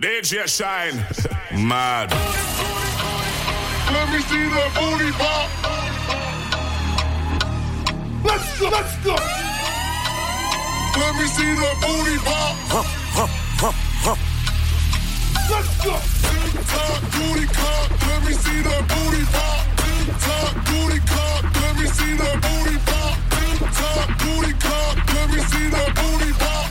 DJ Shynn, mad. Let me see that booty pop. Let's go. Let me see that booty pop. Let's go. Tick tock booty cock. Let me see that booty pop. Tick tock booty cock. Let me see that booty pop. Tick tock booty cock. Let me see that booty pop.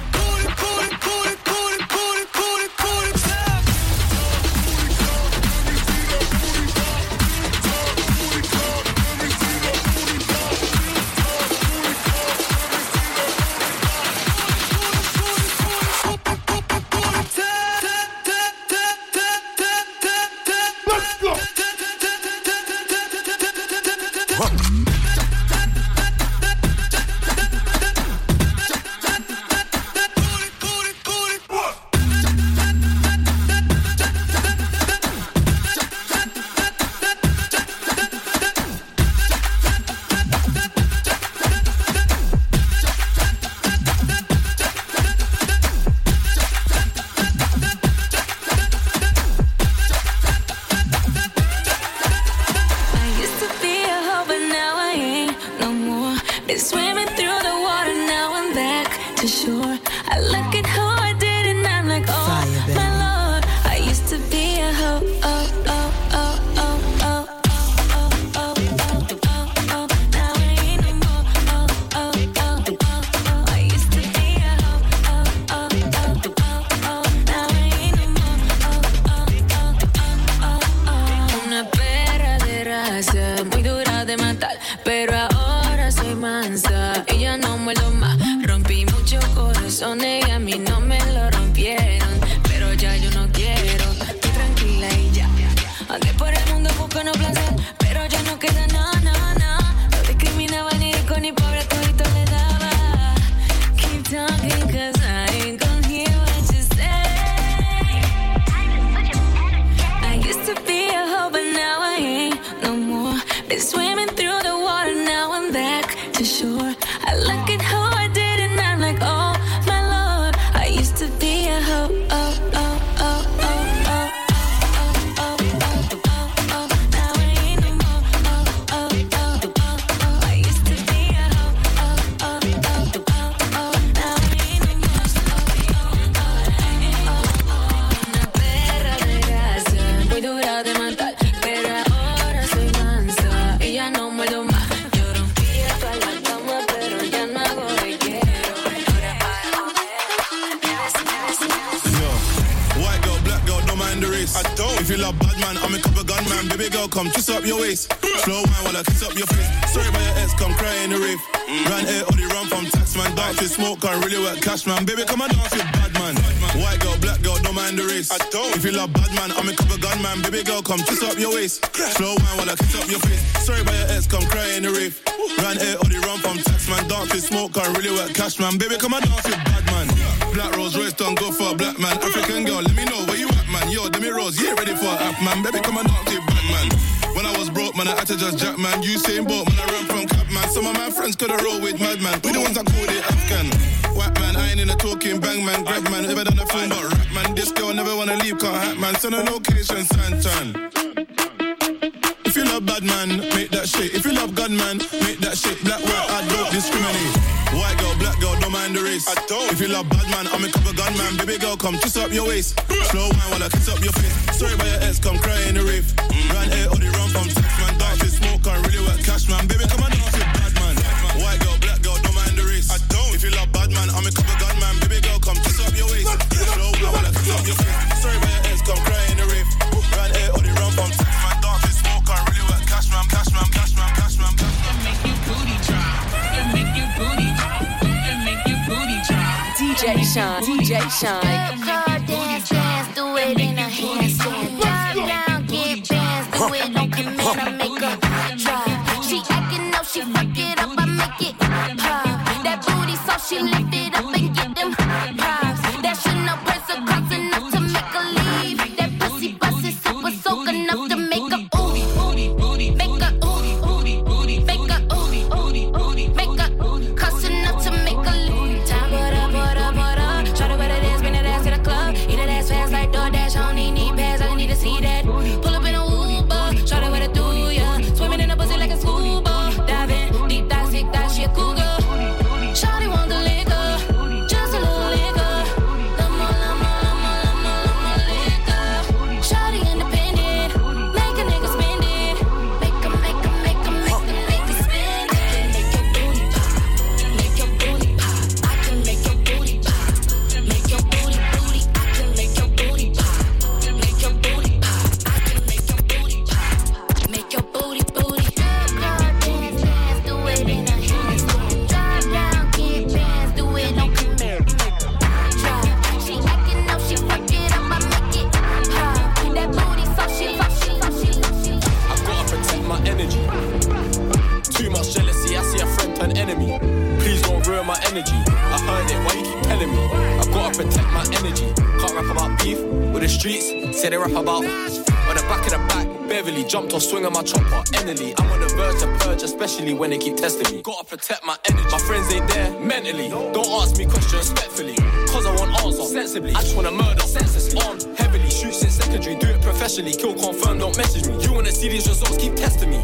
the streets, said they rap about. On the back of the back, Beverly jumped off swinging my chopper. Enderly, I'm on the verge of purge, especially when they keep testing me. Gotta protect my energy. My friends ain't there mentally. Don't ask me questions respectfully, cause I want answers sensibly. I just wanna murder senselessly. Armed heavily, shoot since secondary, do it professionally. Kill confirmed, don't message me. You wanna see these results? Keep testing me.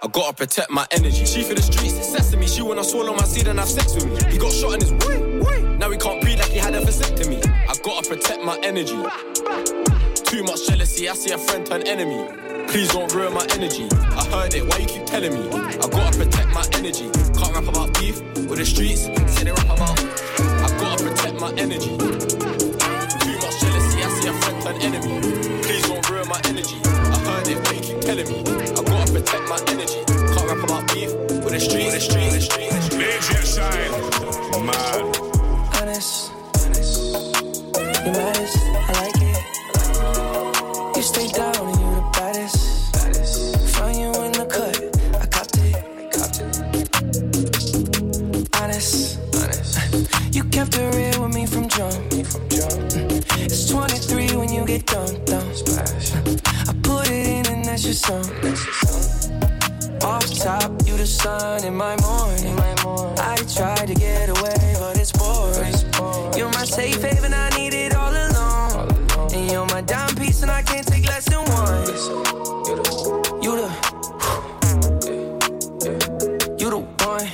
I gotta protect my energy. She for the streets, sesame. She wanna swallow my seed and have sex with me. He got shot in his way. Now he can't breathe like he had a vasectomy. I gotta protect my energy. Too much jealousy, I see a friend turn enemy. Please don't ruin my energy. I heard it, why you keep telling me? I gotta protect my energy. Can't rap about beef or the streets, say they rap about. I gotta protect my energy. Too much jealousy, I see a friend turn enemy. Please don't ruin my energy. I heard it, why you keep telling me? I gotta protect my energy. Can't rap about beef or the streets, the streets, the streets. DJ Shynn, man. Honest, you modest, I like it. You stay down and you the baddest. Find you in the cut, I copped it. Honest, you kept it real with me from jump. It's 23 when you get dumb. I put it in and that's your song. Off top, you the sun in my morning. I tried to get away, but it's boring. You're my safe haven, I need it all alone. And you're my dime piece, and I can't take less than one. You the one.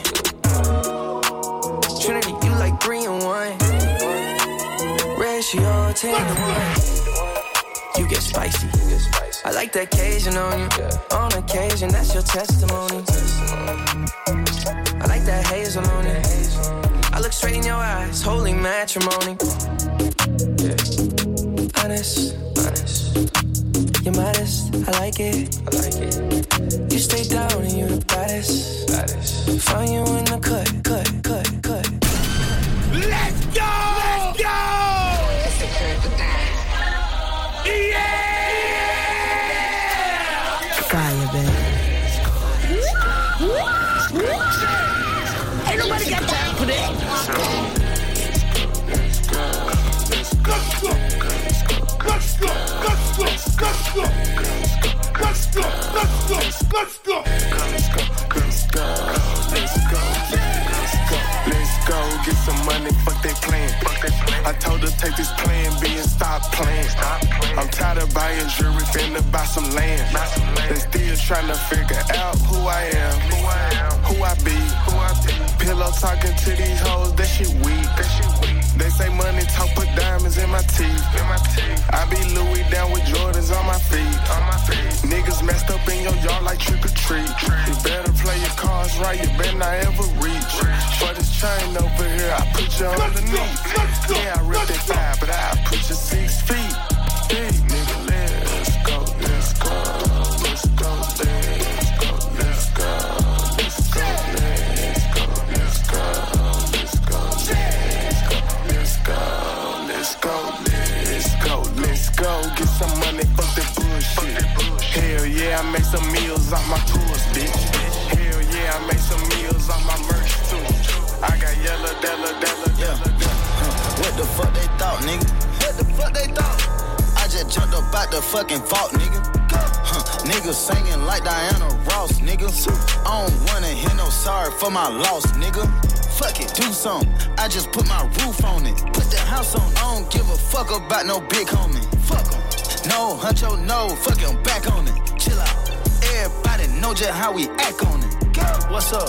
Trinity, you like 3 and 1. Ratio 10 to 1. You get spicy. I like that Cajun on you. On occasion, that's your testimony. I like that hazel on you. I look straight in your eyes, holy matrimony. Honest, you're modest, I like it. You stay down and you the baddest. Find you in the cut. Let's go! Let's go! Yeah! Fire, baby. Ain't nobody got time for that. Let's go, get some money, fuck that plan. I told her take this plan B and stop playing. I'm tired of buying jewelry, finna buy some land. They still tryna figure out who I am, who I be. Pillow talking to these hoes, that shit weak. They say money talk, put diamonds in my teeth. I be Louis down with Jordans on my feet. Niggas messed up in your yard like trick or treat. You better play your cards right, you better not ever reach. For this chain over here, I put you underneath. Yeah, I ripped that 5, but I put you 6 feet deep, nigga. Let's go, get some money, fuck that bullshit. Hell yeah, I make some meals off my tours, bitch. Hell yeah, I make some meals off my merch too. I got yellow. What the fuck they thought, nigga? I just jumped up out the fucking vault, nigga. Niggas singing like Diana Ross, nigga. I don't wanna hear no sorry for my loss, nigga. Fuck it, do something. I just put my roof on it. Put the house on, I don't give a fuck about no big homie. Fuck em. No, huncho, no, fuck him back on it. Chill out. Everybody know just how we act on it. What's up?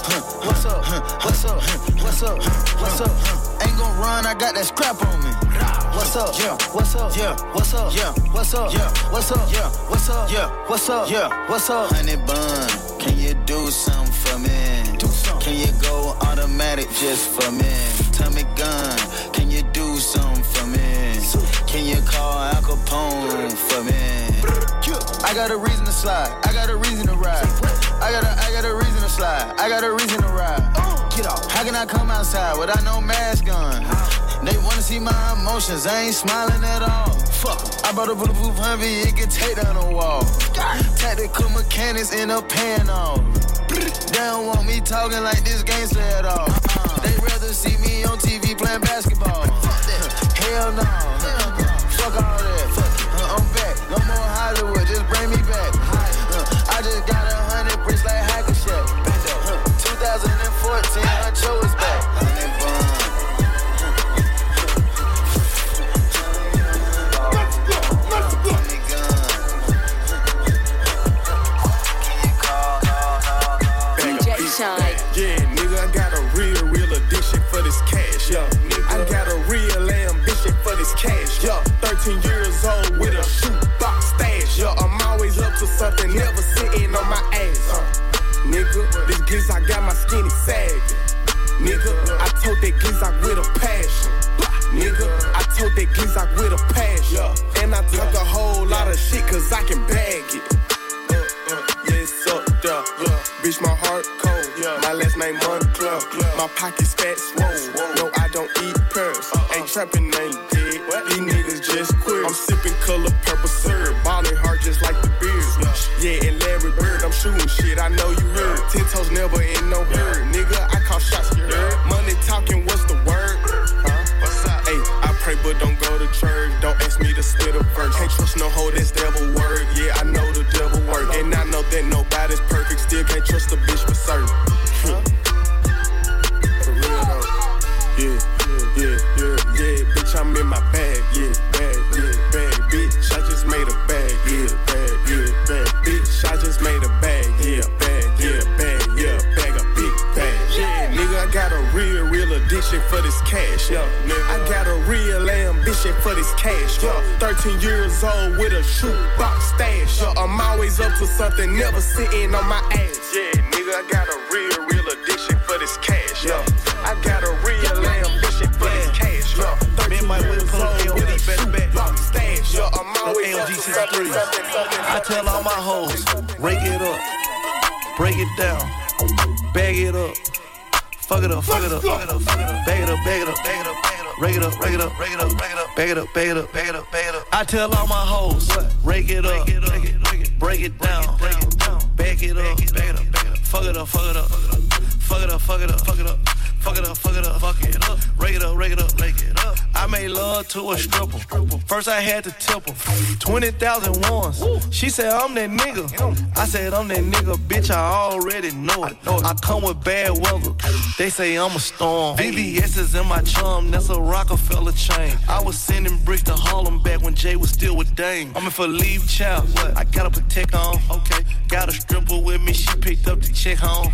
Ain't gon' run, I got that scrap on me. What's up? Honey bun, can you do something for me? Can you go automatic just for me? Tommy gun, can you do something for me? Can you call Al Capone for me? I got a reason to slide, I got a reason to ride. I got a reason to slide, I got a reason to ride. Get off. How can I come outside without no mask on? They wanna see my emotions, I ain't smiling at all. Fuck em. I bought a bulletproof Humvee, it can take down a wall. Tactical mechanics in a pan on. They don't want me talking like this gangster at all. They rather see me on TV playing basketball. Hell no. Fuck all that. years old with a shoebox stash. Yeah, I'm always up to something, never sitting on my ass. Nigga, this glitz, I got my skinny sagging. Nigga, I told that glitz out with a passion. Nigga, I told that glitz out with a passion. Yeah. And I talk a whole lot of shit cause I can bag it. Yes, up there. Yeah. Bitch, my heart cold. Yeah. My last name Moncler. Yeah. My pockets fat swole. No, I don't eat pears. Ain't trapping, ain't dead. What? These niggas just queer. I'm sipping color purple syrup. Ballin' hard just like the beers. Yeah, yeah, and Larry Bird, I'm shooting shit. I know you heard. 10 toes never in no hurry. Nigga, I call shots. You heard. Money talking, what's the word? Hey, I pray but don't go to church. Don't ask me to spit a verse. Can't trust no hoe, that's devil work. Yeah, I know the devil work. And I know that nobody's perfect. Still can't trust a bitch for certain. For real though. Yeah, yeah, yeah, yeah. Bitch, I'm in my bag. Yeah, bag, yeah, bag. Bitch, I just made a bag. Yeah, bag, yeah, bag. Bitch, I just made a bag. Yeah, bag, yeah, bag. Yeah, bag, a big bag. Yeah, nigga, I got a real, real addiction for this cash. Yeah, I got a real ambition for this cash. Yeah, 13 years old with a shoebox stash. Yeah, I'm always up to something, never sitting on my ass. Yeah, nigga, I got a real, real addiction for this cash. Yeah, I got a real ambition for this cash. Yeah, 13 years old with a shoebox stash. Yeah, I'm always up to something. I tell all my hoes, break it up, break it down, bag it up. Fuck it up, fuck it up, fuck it up, fuck it up, bag it up, bag it up, bag it up, bag it up, bag it up, bag it up, bag it up, bag it up, bag it up, bag it up. I tell all my hoes, break it up, break it down, bag it up, fuck it up, fuck it up, fuck it up, fuck it up, fuck it up, fuck it up, fuck it up, fuck it up, break it up, break it up, break it up. I made love to a stripper. First I had to tip her 20,000 once. She said, I'm that nigga. I said, I'm that nigga, bitch, I already know it. I come with bad weather. They say I'm a storm. VVS is in my chum, that's a Rockefeller chain. I was sending bricks to Harlem back when Jay was still with Dame. I'm in for leave child. I got a Patek on. Okay. Got a stripper with me, she picked up the check home.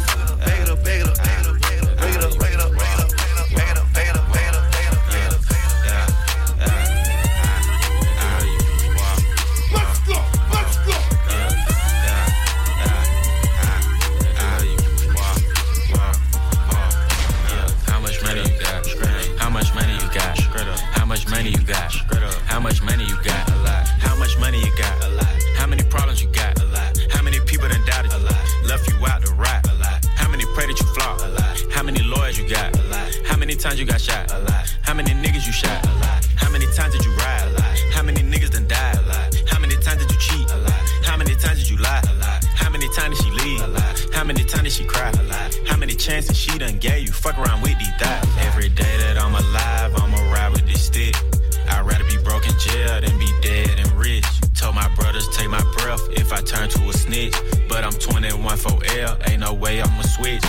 fuck it up. Bag it up, bag it up, bag it up. Break it up, break it up, break it up. How much money you got? A lot. How much money you got? A lot. How many problems you got? A lot. How many people done doubted? A lot. Left you out to rot? A lot. How many pray that you flop? A lot. How many lawyers you got? A lot. How many times you got shot? A lot. How many niggas you shot? A lot. How many times did you ride? A lot. How many niggas done died? A lot. How many times did you cheat? A lot. How many times did you lie? A lot. How many times did she leave? A lot. How many times did she cry? A lot. How many chances she done gave you? Fuck around with these thighs. Every day that I'm alive, I'ma ride with this stick. I'd rather be broke in jail than be dead and rich. Told my brothers take my breath if I turn to a snitch. But I'm 21 for L, ain't no way I'ma switch.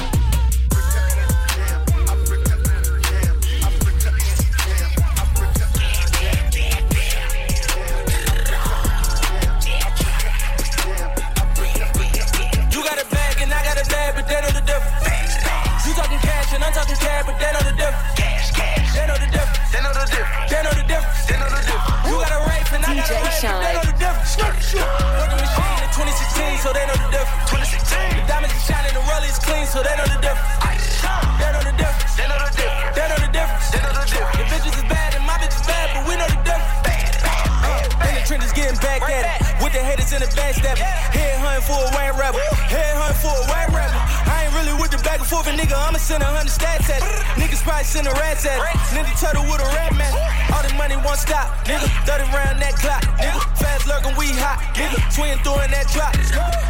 You got a bag and I got a bag, but they know the difference. You talking cash and I'm talking cab, but they know the difference. They know the difference. They know the difference. They know the difference. They know the difference. You got a rape and I got a rape. They know the difference. Working machine in 2016, so they know the difference. The diamonds are shining, the rollies clean, so they know the difference. They know the difference. They know the difference. They know the difference. They know the difference. The bitches is bad and my bitch is bad, but we know the difference. And the trend is getting back at it. With the haters in the backstabbing. Head hunting for a white rapper. Head hunting for a white rapper. I ain't really with the back and forth, and nigga, I'ma send 100 stats at it. Niggas probably send a rats at it. Ninja Turtle with a rat mask. All the money won't stop, nigga. 30 round that clock, nigga. Fast lurking, we hot, nigga. Twin throwing that drop.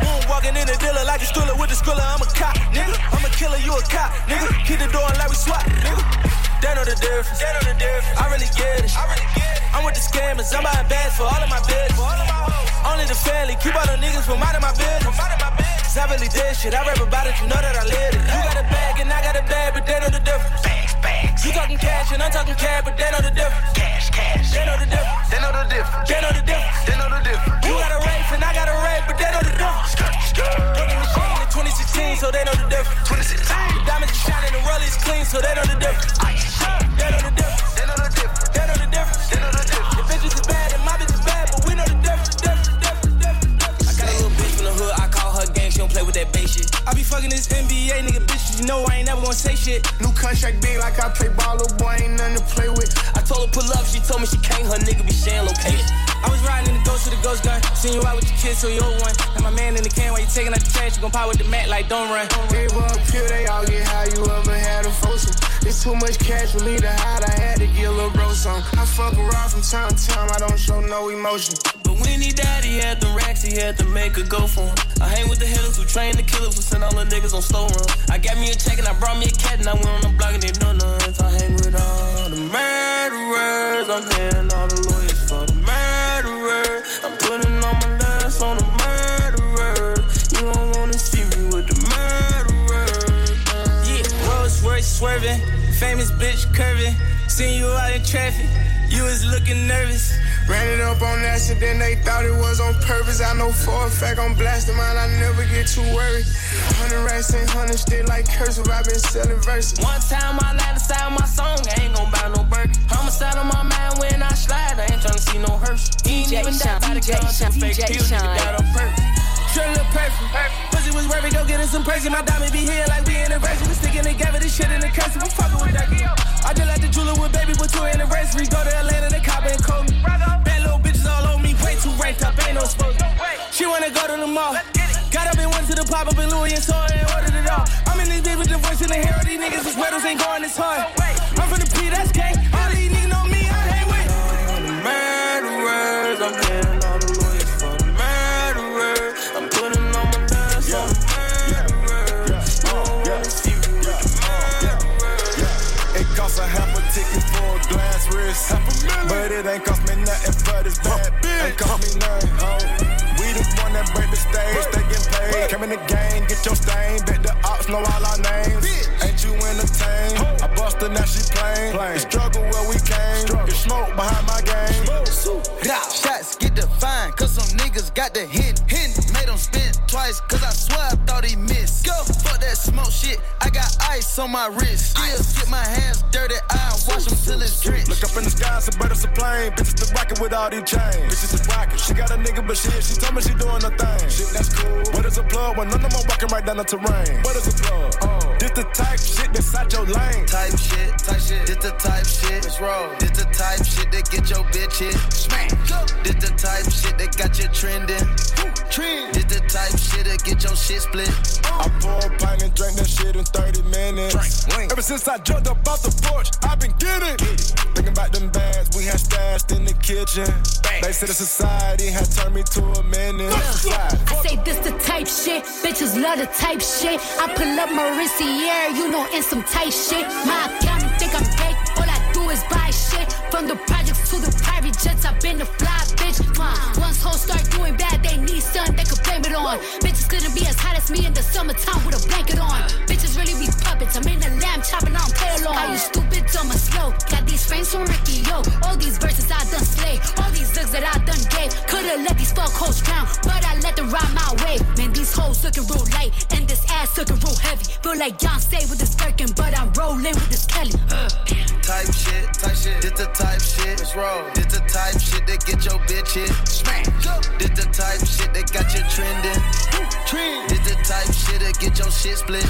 Moon walking in the dealer like a thriller with a thriller. I'm a cop, nigga. I'm a killer, you a cop, nigga. Keep the door like we swap, nigga. They know the difference. I really get it. I'm with the scammers, I'm buying bags for all of my bitches. Only the family, keep all the niggas from out of my business. Cause I really did shit, I rap about it, you know that I live it. You got a bag and I got a bag, but they know the difference. You talking cash and I'm talking cab, but they know the difference. Cash. They know the difference. They know the difference. They know the difference. They know the difference. You got a race and I got a race, but they know the difference. They in the shine in 2016, so they know the difference. 2016. The diamonds are shining, the rollies clean, so they know the difference. They know the difference. They know the difference. They know the difference. They know the difference. The bitches is bad and my bitch is bad, but we know the difference. Difference. I got a little bitch from the hood, I call her gang, she don't play with that bass shit. I be fucking this NBA nigga bitch. You know I ain't never gonna say shit. New contract big like I play ball, little boy ain't nothing to play with. I told her pull up, she told me she can't, her nigga be sharing location. I was riding in the ghost with the ghost gun, seen you out with your kids, so you old one. And my man in the can while you taking out the trash, you gon' pop with the mat like don't run. They up here, they all get how you ever had a foursome. It's too much cash for me to hide, I had to get a little bro some. I fuck around from time to time, I don't show no emotion. But when he died, he had the racks, he had to make a go for him. I hang with the hitters who train the killers, who send all the niggas on slow run. I got me a check and I brought me a cat and I went on the block and they know nothing. I hang with all the murderers, I'm paying all the lawyers for the murderers. I'm putting all my last on the murderers. You don't wanna see me with the murderers. Yeah, Rolls Royce swerving, famous bitch curving. Seen you out in traffic, you was looking nervous. Ran it up on accident, they thought it was on purpose. I know for a fact I'm blasting mine, I never get too worried. 100 racks and 100 stick like cursive, I been selling verses. One time I lied inside my song, I ain't gon' buy no burger. Homicide on my mind when I slide, I ain't tryna see no hearse. DJ Shynn, sure look perfect. Pussy was worth it, go get us some Percy. My diamond be here like we in a race. We sticking together, this shit in the curse. We fucking with that girl. I just like the jeweler with baby, but two anniversary. Go to Atlanta, they cop and call me. Bad little bitches all on me, way too ranked up, ain't no smoke. She wanna go to the mall. Got up and went to the pop up in Louis and saw it and ordered it all. I'm in this bitch with the voice in the hair of these niggas, these medals ain't going this hard. I'm from the P, that's gang. All these niggas know me, I hang with. All the murderers, I'm getting all the lawyers for the murderers. I'm putting on my last on the murderers. You don't wanna see me with the murderers. It costs a half a ticket for a glass wrist. But it ain't cost me nothing for this bad bitch. Ain't cost me nothing, ho. The one that break the stage, they get paid. Come in the game, get your stain. Bet the ops know all our names. Bitch. Ain't you entertained? I bust her, now she playing. The struggle where we came. The smoke behind my game. Shots get defined, cause some niggas got the hit. Made them spin twice, cause I swear I thought he missed. Go fuck that smoke shit, I got ice on my wrist. Still get my hands dirty, I wash them till it's drenched. Look up in the sky, some bird, it's a plane. Bitches to rockin' with all these chains. Bitches is rockin', she got a nigga, but she told me she doing her thing. Shit, that's cool. What is a plug when none of them walking right down the terrain? What is a plug? Oh. This the type shit that's out your lane. Type shit. This the type shit. It's wrong. This the type shit that get your bitch hit. Smack. Go. This the type shit that got you trending. Trend. This the type shit that get your shit split. I pour a pint and drink that shit in 30 minutes. Ever since I jumped up off the porch, I've been getting. Thinking about them bags we had stashed in the kitchen. Bang. They said the society had turned me to a man. I say this the type shit, bitches love the type shit. I pull up Mauricier, you know, in some tight shit. My accountant think I'm fake, all I do is buy shit. From the projects to the private jets, I've been the fly bitch. Once hoes start doing bad, they need sun, they could blame it on. Bitches couldn't be as hot as me in the summertime with a blanket on. Bitches really be puppets, I'm in the lamb chopping, I don't play along. Are you stupid, dumb or slow? Got these frames from Ricky, yo. All these verses I done slay, all these looks that I done gave. Could've let these fuck hoes drown, but I let them ride my way. Man, these hoes looking real light, and this ass looking real heavy. Feel like Beyonce with this Birkin, but I'm rolling with this Kelly. Type shit. This the type shit. It's wrong. This the type shit that get your bitch hit. Smack. Go. This the type shit that got you trending. Trend. This the type shit that get your shit split.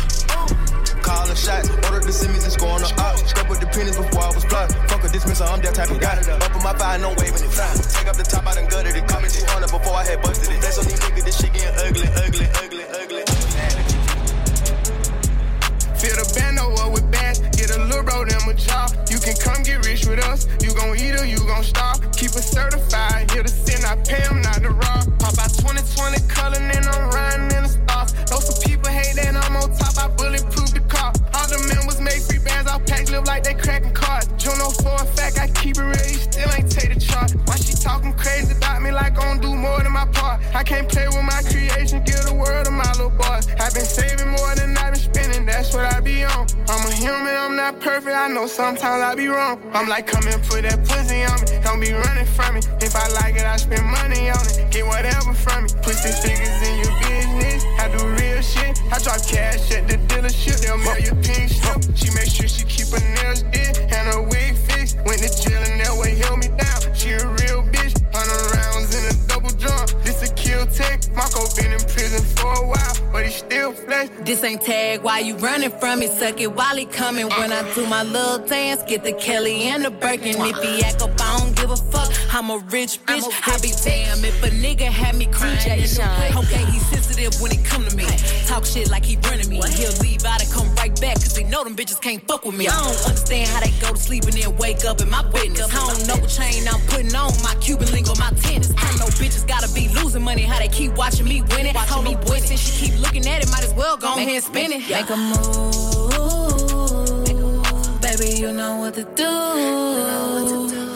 Call a shot, order the Simmons and score on the ops. Step with the pennies before I was plotting. Fuck a dismissal, I'm that type of guy. Up on my fire, no wave when it fly. Take up the top, I done gutted it. Coming 200 before I had busted it. That's on these niggas, this shit getting ugly. Fill the bando up with bands, get a little bro, them a job. You can come get rich with us, you gon' eat or you gon' starve. Keep it certified, here to sin, I pay them not to rob. Pop out 2020 color, and I'm riding in the stars. Know some people hate that I'm on top, I bulletproof the car. All the members make free bands, I pack, live like they cracking cards. Juno for a fact, I keep it real, you still ain't take the charge. my part. I can't play with my creation, give the world to my little boys. I've been saving more than I've been spending, that's what I be on. I'm a human, I'm not perfect, I know sometimes I be wrong. I'm like, come and put that pussy on me, don't be running from me. If I like it, I spend money on it, get whatever from me. Put the stickers in your business, I do real shit. I drop cash at the dealership, they'll mail you pink slip. She make sure she keep her nails did and her wig fixed. Went to jail and that way held me down, she a real bitch. 100 rounds in a double drum, this a kill tech. Marco been in prison for a while, but he still flex. This ain't tag, why you running from it? Suck it while he coming. When I do my little dance, get the Kelly and the Birkin. If he act up, I don't give a fuck, I'm a rich bitch. I be damn if a nigga had me crying. Okay, he sensitive when it come to me. Talk shit like he running me. He'll leave out and come right back, cause he know them bitches can't fuck with me. I don't understand how they go to sleep and then wake up in my witness. I don't know what chain I'm putting on, my Cuban link on my tennis. I know bitches gotta be losing money, how they keep watching me win it. Watching me boy, since she keep looking at it, might as well go ahead and spin it. Make a move, baby, you know what to do.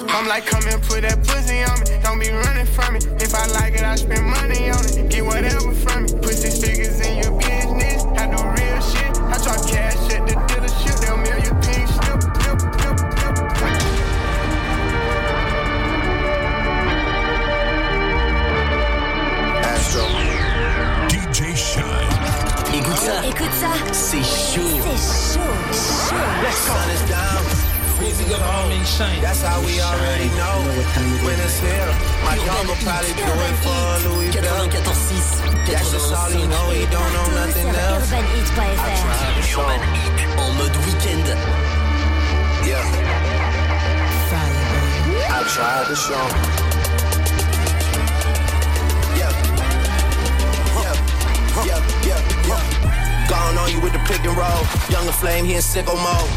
I'm like, come and put that pussy on me, don't be running from me. If I like it, I spend money on it, get whatever from me. Put these figures in your business, I do real shit. I drop cash at the dealership, they'll mail you pink slip. DJ Shynn. Écoute ça. Écoute ça. C'est chaud. C'est chaud. Chaud. Let's go. Down. Freezy go home, that's how we already know when it's here. My grandma probably do it for Louis Bell. That's just all he know, he don't know nothing else. Urban Heat en mode weekend. Yeah, I tried to show. Yeah, yeah, yeah, yeah. Gone on you with the pick and roll. Younger flame, he in sicko mode.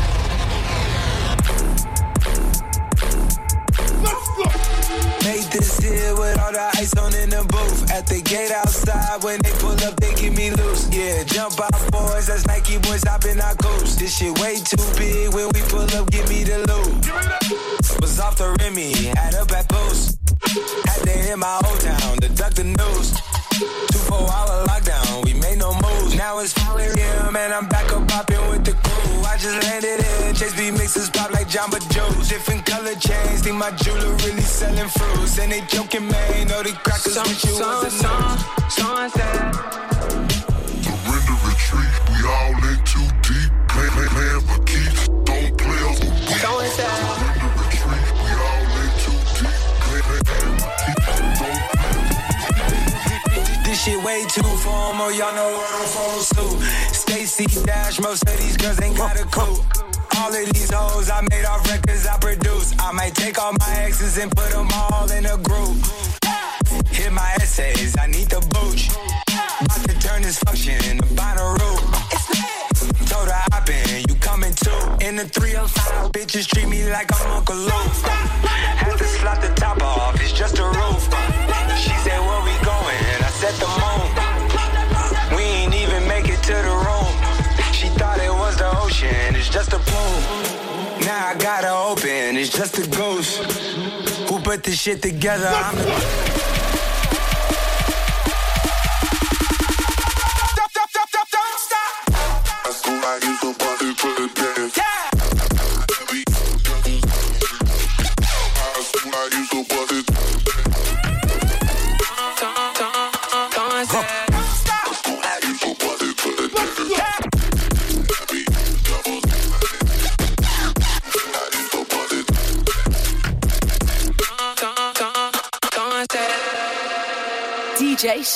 Made this here with all the ice on in the booth. At the gate outside, when they pull up, they give me loose. Yeah, jump out boys, that's Nike boys hopping our coast. This shit way too big, when we pull up, give me the loot. Was off the Remy, had a back post. Had to hit my old town to duck the news. 24-hour lockdown, we made no moves. Now it's falling in, man, I'm back up popping with the crew. I just landed in, Chase B mixes pop like Jamba Joe's. Different color chains, think my jewelry really selling fruits. And they joking, man, know the crackers with you was a song said. Surrender retreat, we all in too deep. Play for keeps, don't play us a week. Surrender retreat, we all in too deep. Play for keeps, don't. This shit way too formal, y'all know what I'm supposed to. Stacy Dash, most of these girls ain't got a clue. All of these hoes I made off records I produce. I might take all my exes and put them all in a group. Hit my essays, I need the booch. About to turn this function into Bonnaroo. Told her I been, you coming too. In the 305, bitches treat me like I'm Uncle Luke. Had to slot the top off, it's just a roof. She said, where we going? At the moon, we ain't even make it to the room. She thought it was the ocean, it's just a pool. Now I gotta open, it's just a ghost. Who put this shit together? I'm the